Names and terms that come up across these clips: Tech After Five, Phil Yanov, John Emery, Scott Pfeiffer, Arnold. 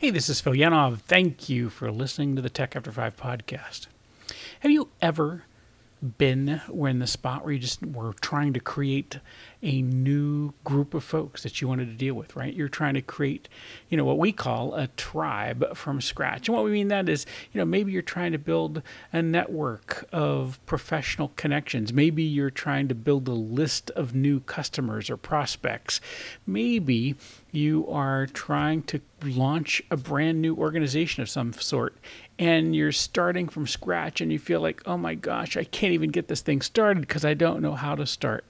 Hey, this is Phil Yanov. Thank you for listening to the Tech After Five podcast. Have you ever been in the spot where you just were trying to create a new group of folks that you wanted to deal with, right? You're trying to create, what we call a tribe from scratch. And what we mean that is, maybe you're trying to build a network of professional connections. Maybe you're trying to build a list of new customers or prospects. Maybe you are trying to launch a brand new organization of some sort, and you're starting from scratch and you feel like, oh my gosh, I can't even get this thing started because I don't know how to start.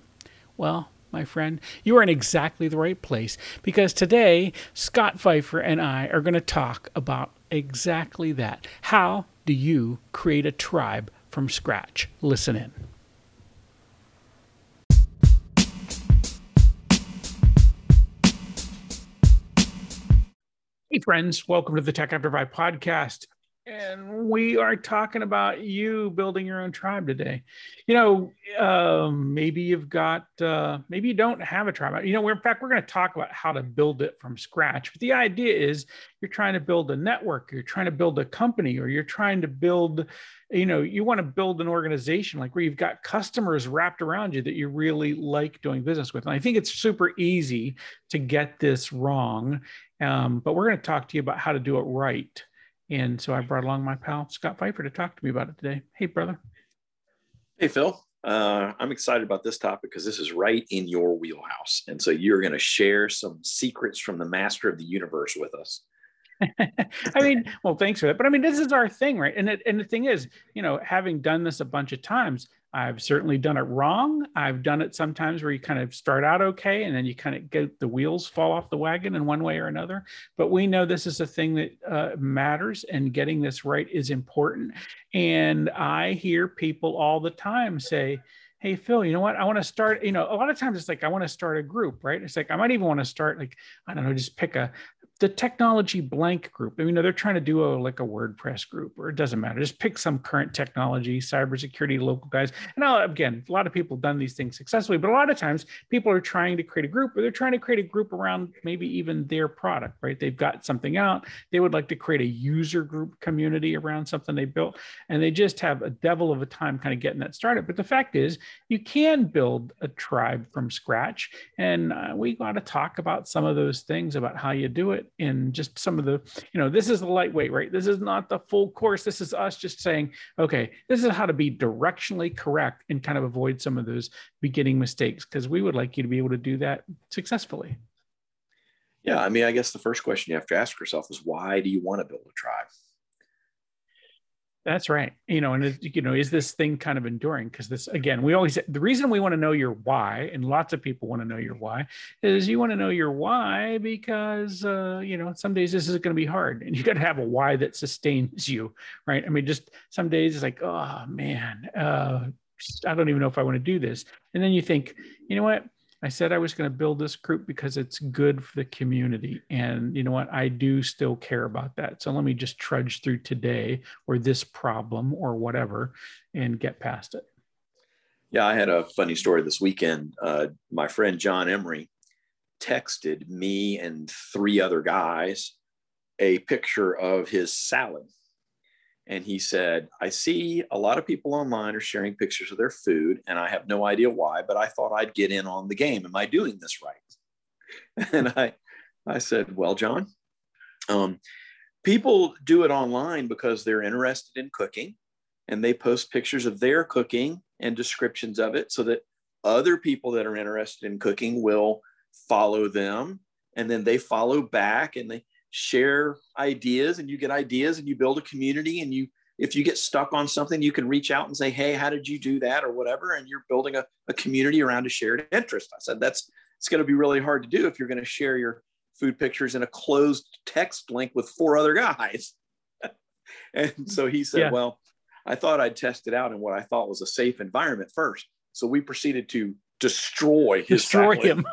Well, my friend, you are in exactly the right place, because today Scott Pfeiffer and I are going to talk about exactly that. How do you create a tribe from scratch? Listen in. Hey friends, welcome to the Tech After Five podcast. And we are talking about you building your own tribe today. Maybe you've got, maybe you don't have a tribe. We're going to talk about how to build it from scratch. But the idea is you're trying to build a network, you're trying to build a company, or you're trying to build, you want to build an organization like where you've got customers wrapped around you that you really like doing business with. And I think it's super easy to get this wrong, but we're going to talk to you about how to do it right. And so I brought along my pal, Scott Pfeiffer, to talk to me about it today. Hey, brother. Hey, Phil. I'm excited about this topic because this is right in your wheelhouse. And so you're going to share some secrets from the master of the universe with us. Well, thanks for that. But this is our thing, right? And the thing is, having done this a bunch of times, I've certainly done it wrong. I've done it sometimes where you kind of start out okay, and then you kind of get the wheels fall off the wagon in one way or another. But we know this is a thing that matters, and getting this right is important. And I hear people all the time say, hey, Phil, you know what? I want to start, a lot of times it's like, I want to start a group, right? It's like, I might even want to start like, I don't know, just pick the technology blank group. They're trying to do a WordPress group, or it doesn't matter. Just pick some current technology, cybersecurity, local guys. And again, a lot of people have done these things successfully, but a lot of times people are trying to create a group, or they're trying to create a group around maybe even their product, right? They've got something out. They would like to create a user group community around something they built, and they just have a devil of a time kind of getting that started. But the fact is, you can build a tribe from scratch, and we got to talk about some of those things about how you do it. And just some of the, this is the lightweight, right? This is not the full course. This is us just saying, okay, this is how to be directionally correct and kind of avoid some of those beginning mistakes, because we would like you to be able to do that successfully. Yeah. I guess the first question you have to ask yourself is, why do you want to build a tribe? That's right. Is this thing kind of enduring? Because this, again, the reason we want to know your why, and lots of people want to know your why, is you want to know your why because, some days this is going to be hard, and you got to have a why that sustains you, right? Just some days it's like, oh man, I don't even know if I want to do this. And then you think, you know what? I said I was going to build this group because it's good for the community. And you know what? I do still care about that. So let me just trudge through today, or this problem, or whatever, and get past it. Yeah, I had a funny story this weekend. My friend John Emery texted me and three other guys a picture of his salad. And he said, I see a lot of people online are sharing pictures of their food, and I have no idea why, but I thought I'd get in on the game. Am I doing this right? And I said, well, John, people do it online because they're interested in cooking, and they post pictures of their cooking and descriptions of it so that other people that are interested in cooking will follow them. And then they follow back, and they share ideas, and you get ideas, and you build a community. And if you get stuck on something, you can reach out and say, hey, how did you do that, or whatever. And you're building a community around a shared interest. I said, it's going to be really hard to do if you're going to share your food pictures in a closed text link with four other guys. And so he said, yeah. Well, I thought I'd test it out in what I thought was a safe environment first. So we proceeded to destroy him.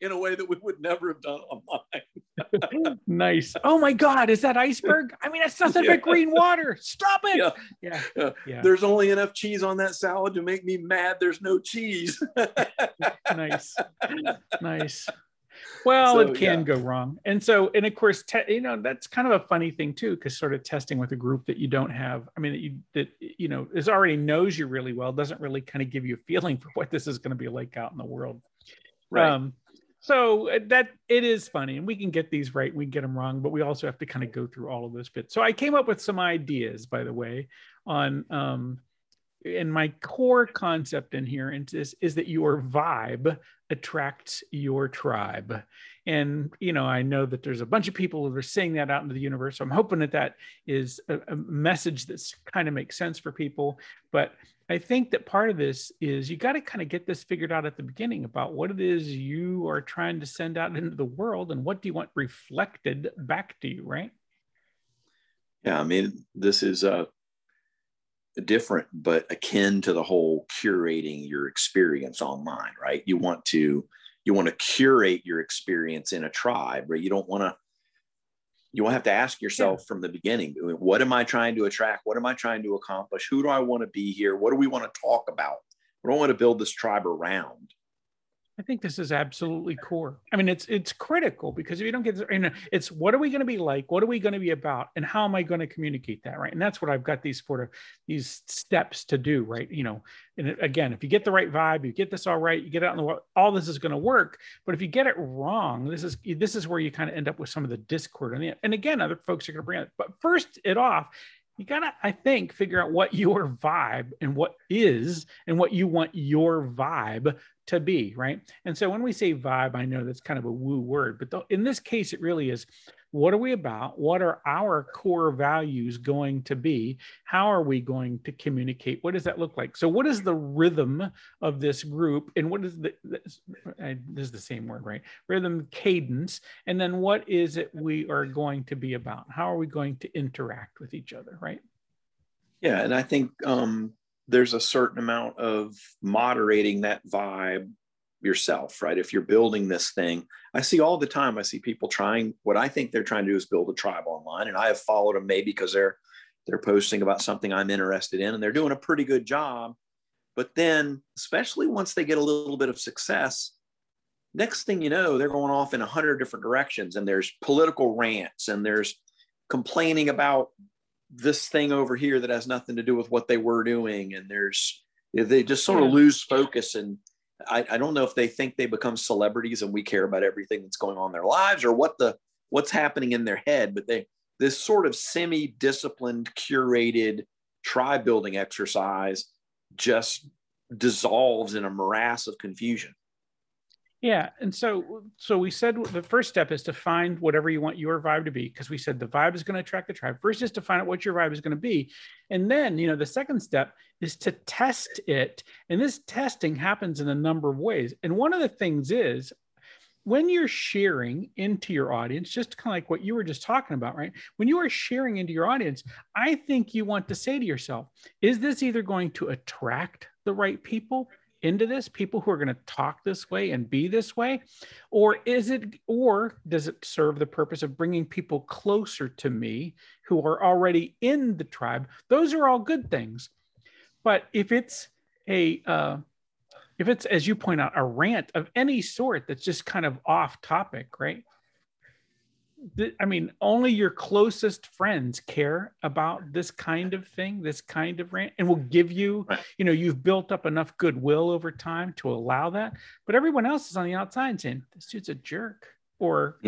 In a way that we would never have done online. Nice. Oh my God, is that iceberg? That's nothing but green water. Stop it. Yeah. There's only enough cheese on that salad to make me mad. There's no cheese. Nice. Well, so, it can go wrong. And so, and of course, that's kind of a funny thing too, because sort of testing with a group that you don't have, that is already knows you really well, doesn't really kind of give you a feeling for what this is going to be like out in the world. Right. So that it is funny, and we can get these right, we can get them wrong, but we also have to kind of go through all of this bit. So I came up with some ideas, by the way, on, and my core concept in here is that your vibe attracts your tribe. And, I know that there's a bunch of people who are saying that out into the universe. So I'm hoping that is a message that's kind of makes sense for people. But I think that part of this is you got to kind of get this figured out at the beginning about what it is you are trying to send out into the world and what do you want reflected back to you, right? Yeah, this is different, but akin to the whole curating your experience online, right? You want to curate your experience in a tribe, right? You won't have to ask yourself from the beginning, what am I trying to attract? What am I trying to accomplish? Who do I want to be here? What do we want to talk about? What do I want to build this tribe around? I think this is absolutely core. It's critical, because if you don't get this, it's what are we going to be like? What are we going to be about? And how am I going to communicate that? Right. And that's what I've got these steps to do. Right. And again, if you get the right vibe, you get this all right, you get out in the world, all this is going to work. But if you get it wrong, this is where you kind of end up with some of the discord. And again, other folks are going to bring it, but first it off, you got to, I think, figure out what your vibe and what is and what you want your vibe to be, right? And so when we say vibe, I know that's kind of a woo word, but in this case, it really is, what are we about? What are our core values going to be? How are we going to communicate? What does that look like? So what is the rhythm of this group? And what is this is the same word, right? Rhythm, cadence. And then what is it we are going to be about? How are we going to interact with each other, right? Yeah, and I think there's a certain amount of moderating that vibe yourself, right? If you're building this thing, I see people trying, what I think they're trying to do is build a tribe online. And I have followed them maybe because they're posting about something I'm interested in and they're doing a pretty good job. But then, especially once they get a little bit of success, next thing you know, they're going off in 100 different directions, and there's political rants and there's complaining about this thing over here that has nothing to do with what they were doing. And they just sort of lose focus, and I don't know if they think they become celebrities and we care about everything that's going on in their lives or what's happening in their head, but this sort of semi-disciplined, curated tribe building exercise just dissolves in a morass of confusion. Yeah. And so we said the first step is to find whatever you want your vibe to be, because we said the vibe is going to attract the tribe. First is to find out what your vibe is going to be. And then, the second step is to test it. And this testing happens in a number of ways. And one of the things is, when you're sharing into your audience, just kind of like what you were just talking about, right? When you are sharing into your audience, I think you want to say to yourself, is this either going to attract the right people into this, people who are going to talk this way and be this way, or does it serve the purpose of bringing people closer to me who are already in the tribe? Those are all good things. But if it's, as you point out, a rant of any sort, that's just kind of off topic, right? Only your closest friends care about this kind of thing, this kind of rant, and will give you, you've built up enough goodwill over time to allow that. But everyone else is on the outside saying, this dude's a jerk. Or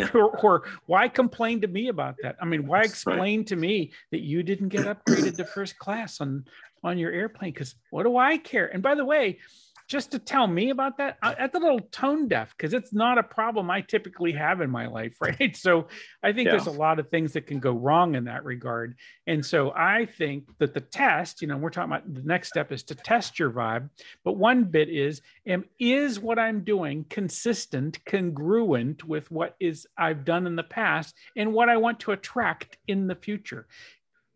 why complain to me about that? Why explain to me that you didn't get upgraded to first class on your airplane? Because what do I care? And by the way, just to tell me about that, that's a little tone deaf, because it's not a problem I typically have in my life, right? So I think there's a lot of things that can go wrong in that regard. And so I think that the test, we're talking about the next step is to test your vibe. But one bit is what I'm doing consistent, congruent with what is I've done in the past and what I want to attract in the future?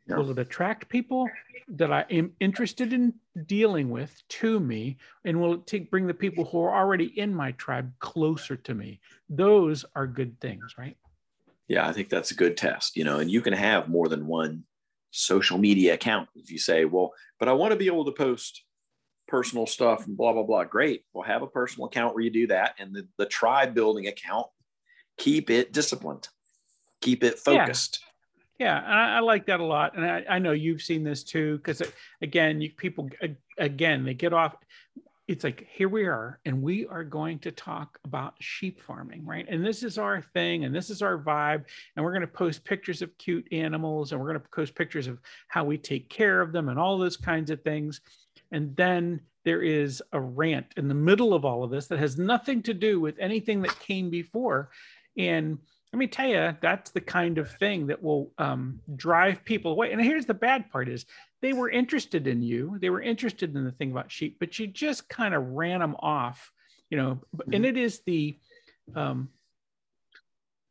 Yeah. Will it attract people that I am interested in dealing with to me? And will it bring the people who are already in my tribe closer to me? Those are good things, right? Yeah, I think that's a good test, and you can have more than one social media account. If you say, well, but I want to be able to post personal stuff and blah, blah, blah. Great. Well, have a personal account where you do that. And the tribe building account keep it disciplined, keep it focused. Yeah, I like that a lot. And I know you've seen this too, because again, people, they get off. It's like, here we are, and we are going to talk about sheep farming, right? And this is our thing, and this is our vibe, and we're going to post pictures of cute animals, and we're going to post pictures of how we take care of them and all those kinds of things. And then there is a rant in the middle of all of this that has nothing to do with anything that came before. And let me tell you, that's the kind of thing that will drive people away. And here's the bad part is, they were interested in you. They were interested in the thing about sheep, but you just kind of ran them off, you know. And it is the,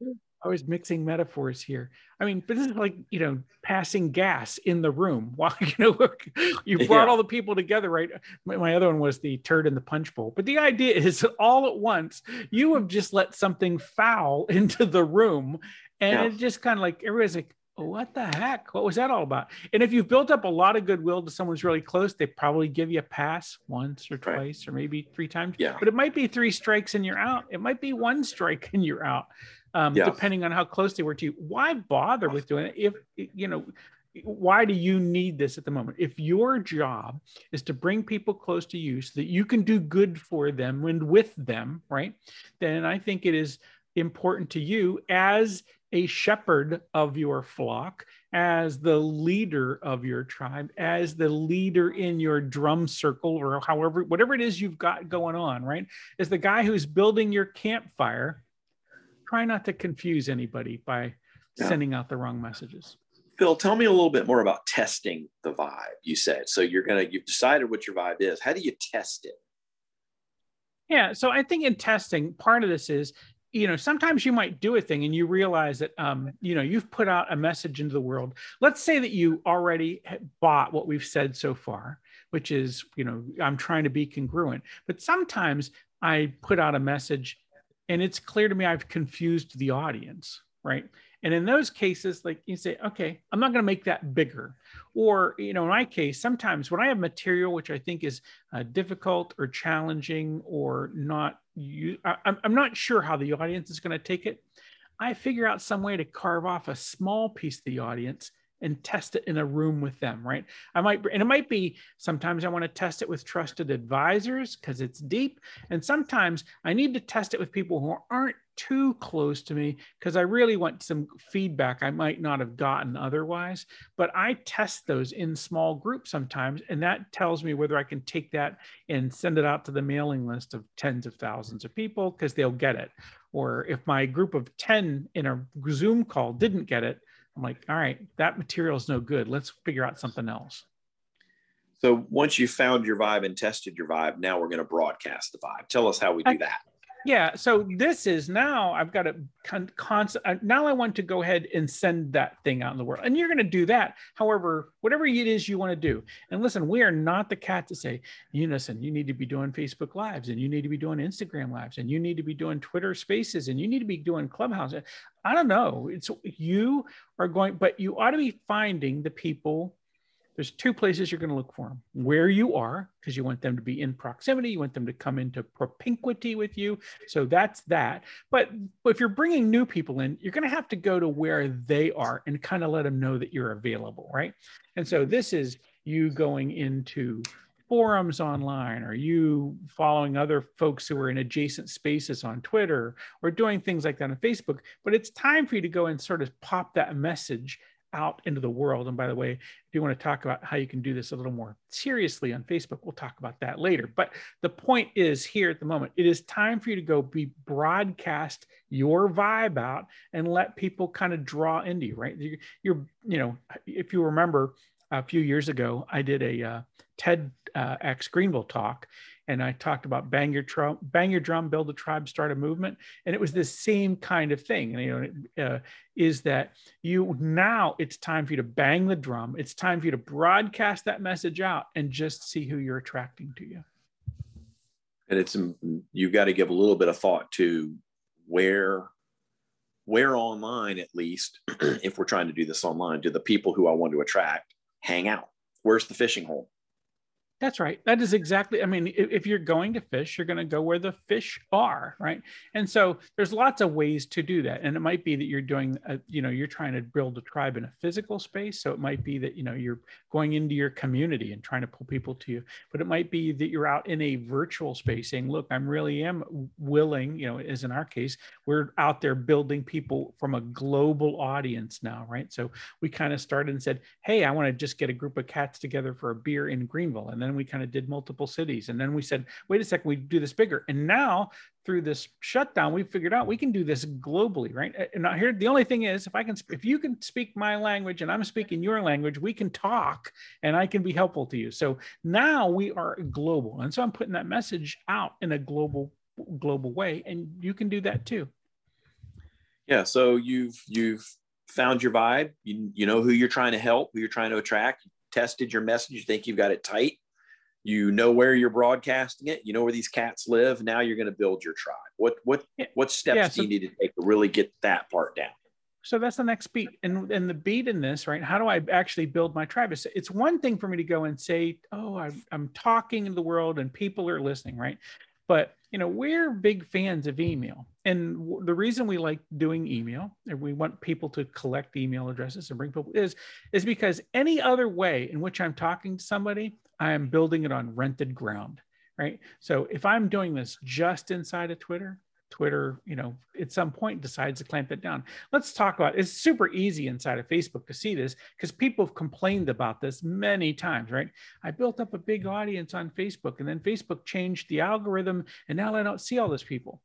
I was mixing metaphors here. I mean, but this is like, you know, passing gas in the room. While, you know, look, you brought all the people together, right? My other one was the turd in the punch bowl. But the idea is that all at once, you have just let something foul into the room. And it's just kind of like, everybody's like, what the heck? What was that all about? And if you've built up a lot of goodwill to someone's really close, they probably give you a pass once or twice or maybe three times. Yeah. But it might be three strikes and you're out. It might be one strike and you're out, depending on how close they were to you. Why bother with doing it? If, you know, why do you need this at the moment? If your job is to bring people close to you so that you can do good for them and with them, right? Then I think it is important to you as a shepherd of your flock, as the leader of your tribe, as the leader in your drum circle, or however, whatever it is you've got going on, right? As the guy who's building your campfire, try not to confuse anybody by sending out the wrong messages. Phil, tell me a little bit more about testing the vibe. You said, so you've decided what your vibe is. How do you test it? Yeah. So I think in testing, part of this is, you know, sometimes you might do a thing and you realize that, you know, you've put out a message into the world. Let's say that you already bought what we've said so far, which is, you know, I'm trying to be congruent. But sometimes I put out a message and it's clear to me I've confused the audience, right? And in those cases, like you say, okay, I'm not going to make that bigger. Or, you know, in my case, sometimes when I have material which I think is difficult or challenging or not, I'm not sure how the audience is going to take it. I figure out some way to carve off a small piece of the audience and test it in a room with them, right? It might be, sometimes I want to test it with trusted advisors because it's deep. And sometimes I need to test it with people who aren't too close to me because I really want some feedback I might not have gotten otherwise. But I test those in small groups sometimes. And that tells me whether I can take that and send it out to the mailing list of tens of thousands of people because they'll get it. Or if my group of 10 in a Zoom call didn't get it, I'm like, all right, that material is no good. Let's figure out something else. So once you found your vibe and tested your vibe, now we're going to broadcast the vibe. Tell us how we do that. Yeah. So this is now I've got to now I want to go ahead and send that thing out in the world. And you're going to do that. However, whatever it is you want to do. And listen, we are not the cat to say, you need to be doing Facebook Lives and you need to be doing Instagram Lives and you need to be doing Twitter Spaces and you need to be doing Clubhouse. I don't know. But you ought to be finding the people. There's two places you're going to look for them, where you are, because you want them to be in proximity. You want them to come into propinquity with you. So that's that. But if you're bringing new people in, you're going to have to go to where they are and kind of let them know that you're available, right? And so this is you going into forums online, or you following other folks who are in adjacent spaces on Twitter, or doing things like that on Facebook. But it's time for you to go and sort of pop that message out into the world. And by the way, if you want to talk about how you can do this a little more seriously on Facebook, we'll talk about that later. But the point is here at the moment, it is time for you to go broadcast your vibe out and let people kind of draw into you, right? If you remember a few years ago, I did a TEDx Greenville talk, and I talked about bang your drum, build a tribe, start a movement. And it was the same kind of thing. And, is that now it's time for you to bang the drum. It's time for you to broadcast that message out and just see who you're attracting to you. And you've got to give a little bit of thought to where online, at least if we're trying to do this online, do the people who I want to attract hang out? Where's the fishing hole? That's right. That is exactly, I mean, if you're going to fish, you're going to go where the fish are, right? And so there's lots of ways to do that. And it might be that you're doing, you're trying to build a tribe in a physical space. So it might be that, you're going into your community and trying to pull people to you, but it might be that you're out in a virtual space saying, look, I really am willing, as in our case, we're out there building people from a global audience now, right? So we kind of started and said, hey, I want to just get a group of cats together for a beer in Greenville. And then we kind of did multiple cities. And then we said, wait a second, we do this bigger. And now through this shutdown, we figured out we can do this globally, right? And now here, the only thing is, if you can speak my language and I'm speaking your language, we can talk and I can be helpful to you. So now we are global. And so I'm putting that message out in a global way. And you can do that too. Yeah. So you've found your vibe, you know who you're trying to help, who you're trying to attract, you tested your message, you think you've got it tight. You know where you're broadcasting it. You know where these cats live. Now you're going to build your tribe. What steps do you need to take to really get that part down? So that's the next beat. And the beat in this, right? How do I actually build my tribe? It's one thing for me to go and say, oh, I'm talking to the world and people are listening, right? But we're big fans of email. And the reason we like doing email and we want people to collect email addresses and bring people is because any other way in which I'm talking to somebody, I am building it on rented ground, right? So if I'm doing this just inside of Twitter, at some point decides to clamp it down. Let's talk about, it's super easy inside of Facebook to see this because people have complained about this many times, right? I built up a big audience on Facebook and then Facebook changed the algorithm and now I don't see all those people.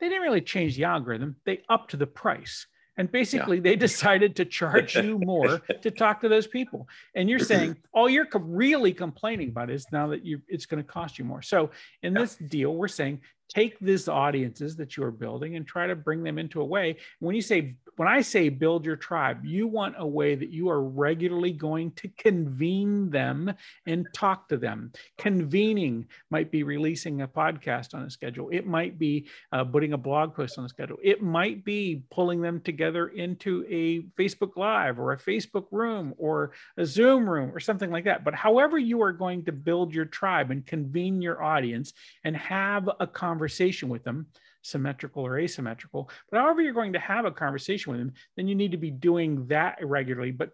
They didn't really change the algorithm. They upped the price. And basically they decided to charge you more to talk to those people. And you're saying, all you're really complaining about is now that it's going to cost you more. So in this deal, we're saying, take these audiences that you're building and try to bring them into a way. When I say build your tribe, you want a way that you are regularly going to convene them and talk to them. Convening might be releasing a podcast on a schedule. It might be putting a blog post on a schedule. It might be pulling them together into a Facebook Live or a Facebook room or a Zoom room or something like that. But however you are going to build your tribe and convene your audience and have a conversation with them, symmetrical or asymmetrical, but however you're going to have a conversation with them, then you need to be doing that regularly, but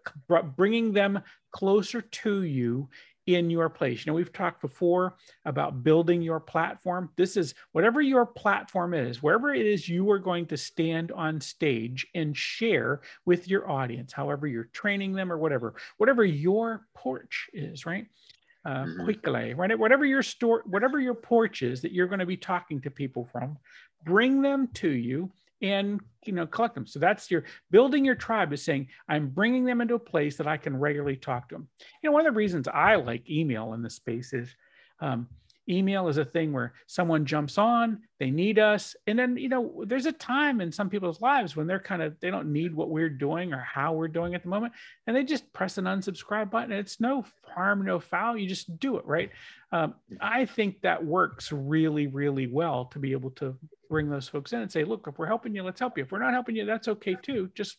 bringing them closer to you in your place. We've talked before about building your platform. This is whatever your platform is, wherever it is you are going to stand on stage and share with your audience, however you're training them or whatever your porch is, right? Quickly, right? Whatever your porch is that you're going to be talking to people from, bring them to you and, collect them. So that's building your tribe is saying, I'm bringing them into a place that I can regularly talk to them. One of the reasons I like email in this space is, email is a thing where someone jumps on, they need us. And then, there's a time in some people's lives when they don't need what we're doing or how we're doing at the moment. And they just press an unsubscribe button. It's no harm, no foul. You just do it, right? I think that works really, really well to be able to bring those folks in and say, look, if we're helping you, let's help you. If we're not helping you, that's okay too. Just,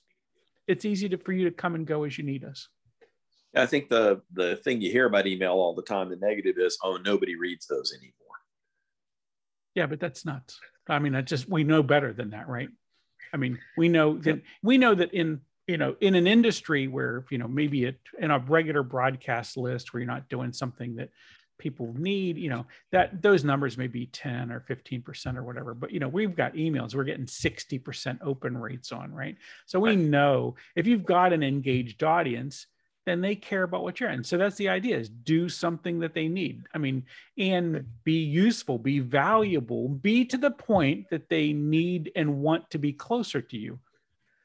it's easy for you to come and go as you need us. I think the thing you hear about email all the time, the negative is, oh, nobody reads those anymore. Yeah, but that's nuts. I mean, we know better than that, right? I mean, we know that in, in an industry where, maybe in a regular broadcast list where you're not doing something that people need, that those numbers may be 10 or 15% or whatever, but we've got emails, we're getting 60% open rates on, right? So we know if you've got an engaged audience, then they care about what you're in. So that's the idea, is do something that they need. I mean, and be useful, be valuable, be to the point that they need and want to be closer to you.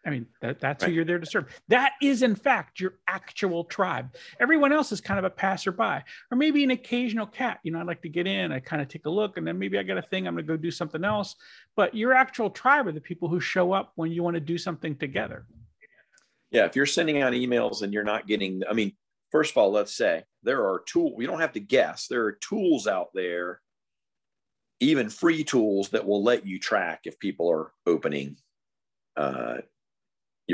I mean, that's who you're there to serve. That is, in fact, your actual tribe. Everyone else is kind of a passerby or maybe an occasional cat. I'd like to get in, I kind of take a look, and then maybe I got a thing, I'm going to go do something else. But your actual tribe are the people who show up when you want to do something together. Yeah, if you're sending out emails and you're not getting, first of all, let's say there are tools, we don't have to guess, there are tools out there, even free tools that will let you track if people are opening your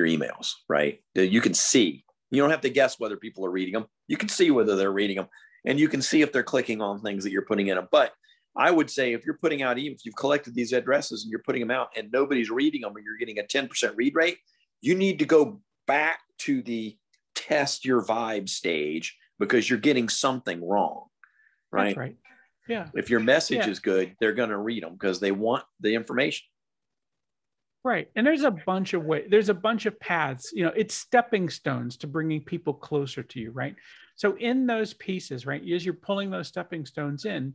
emails, right? You can see, you don't have to guess whether people are reading them. You can see whether they're reading them. and you can see if they're clicking on things that you're putting in them. But I would say if you're putting out, even if you've collected these addresses and you're putting them out and nobody's reading them, or you're getting a 10% read rate, you need to go back to the test your vibe stage, because you're getting something wrong, right? That's right. Yeah. If your message is good, they're going to read them because they want the information. Right. And there's a bunch of ways, there's a bunch of paths, you know, it's stepping stones to bringing people closer to you. Right. So in those pieces, right, as you're pulling those stepping stones in,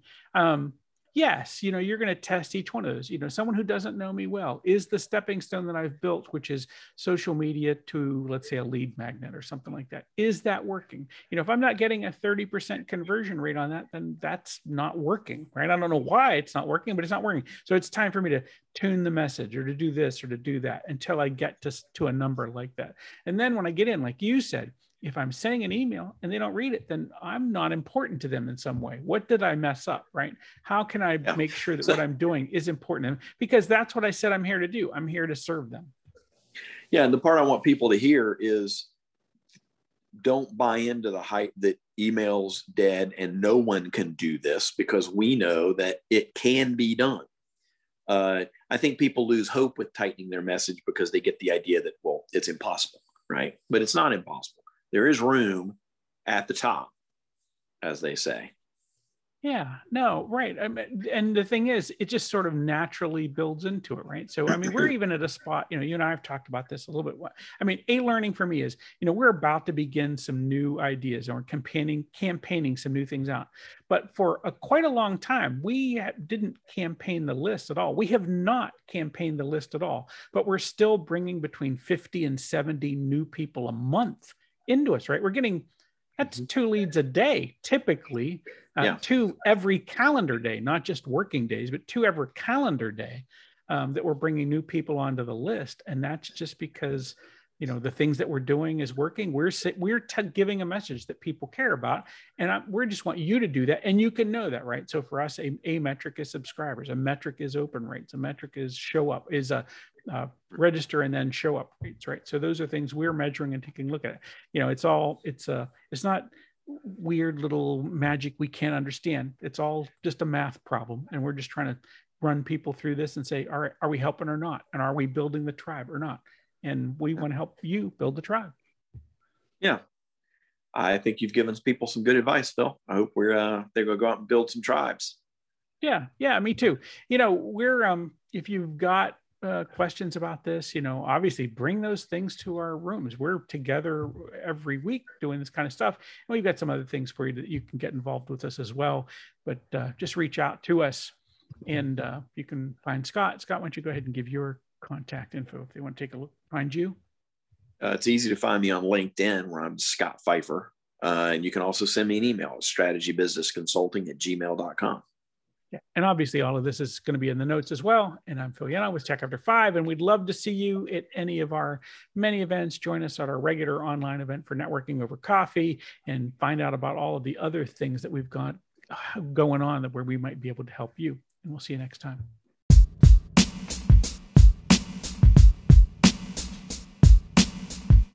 yes, you know, you're going to test each one of those. You know, someone who doesn't know me well, is the stepping stone that I've built, which is social media to, let's say, a lead magnet or something like that, is that working? You know, if I'm not getting a 30% conversion rate on that, then that's not working, right? I don't know why it's not working, but it's not working. So it's time for me to tune the message or to do this or to do that until I get to a number like that. And then when I get in, like you said, if I'm sending an email and they don't read it, then I'm not important to them in some way. What did I mess up, right? How can I make sure that what I'm doing is important to them? Because that's what I said I'm here to do. I'm here to serve them. Yeah, and the part I want people to hear is don't buy into the hype that email's dead and no one can do this, because we know that it can be done. I think people lose hope with tightening their message because they get the idea that, well, it's impossible, right? But it's not impossible. There is room at the top, as they say. Yeah, no, right. I mean, and the thing is, it just sort of naturally builds into it, right? So, I mean, we're even at a spot, you know, you and I have talked about this a little bit. I mean, a learning for me is, you know, we're about to begin some new ideas, or campaigning some new things out. But for quite a long time, we didn't campaign the list at all. We have not campaigned the list at all, but we're still bringing between 50 and 70 new people a month into us, right? We're getting, that's 2 leads a day, typically, 2 every calendar day, not just working days, but 2 every calendar day, that we're bringing new people onto the list. And that's just because, you know, the things that we're doing is working. We're giving a message that people care about, and we just want you to do that. And you can know that, right? So for us, a metric is subscribers, a metric is open rates, a metric is show up, is a register and then show up rates, right? So those are things we're measuring and taking a look at. You know, it's not weird little magic we can't understand. It's all just a math problem, and we're just trying to run people through this and say, all right, are we helping or not? And are we building the tribe or not? And we want to help you build the tribe. Yeah. I think you've given people some good advice, Phil. I hope they're going to go out and build some tribes. Yeah. Yeah. Me too. You know, if you've got questions about this, you know, obviously bring those things to our rooms. We're together every week doing this kind of stuff. And we've got some other things for you that you can get involved with us as well, but just reach out to us, and you can find Scott. Scott, why don't you go ahead and give your contact info if they want to take a look, find you? It's easy to find me on LinkedIn, where I'm Scott Pfeiffer. And you can also send me an email at strategybusinessconsulting@gmail.com. Yeah. And obviously all of this is going to be in the notes as well. And I'm Phil Yanov with Tech After 5, and we'd love to see you at any of our many events. Join us at our regular online event for networking over coffee, and find out about all of the other things that we've got going on that where we might be able to help you. And we'll see you next time.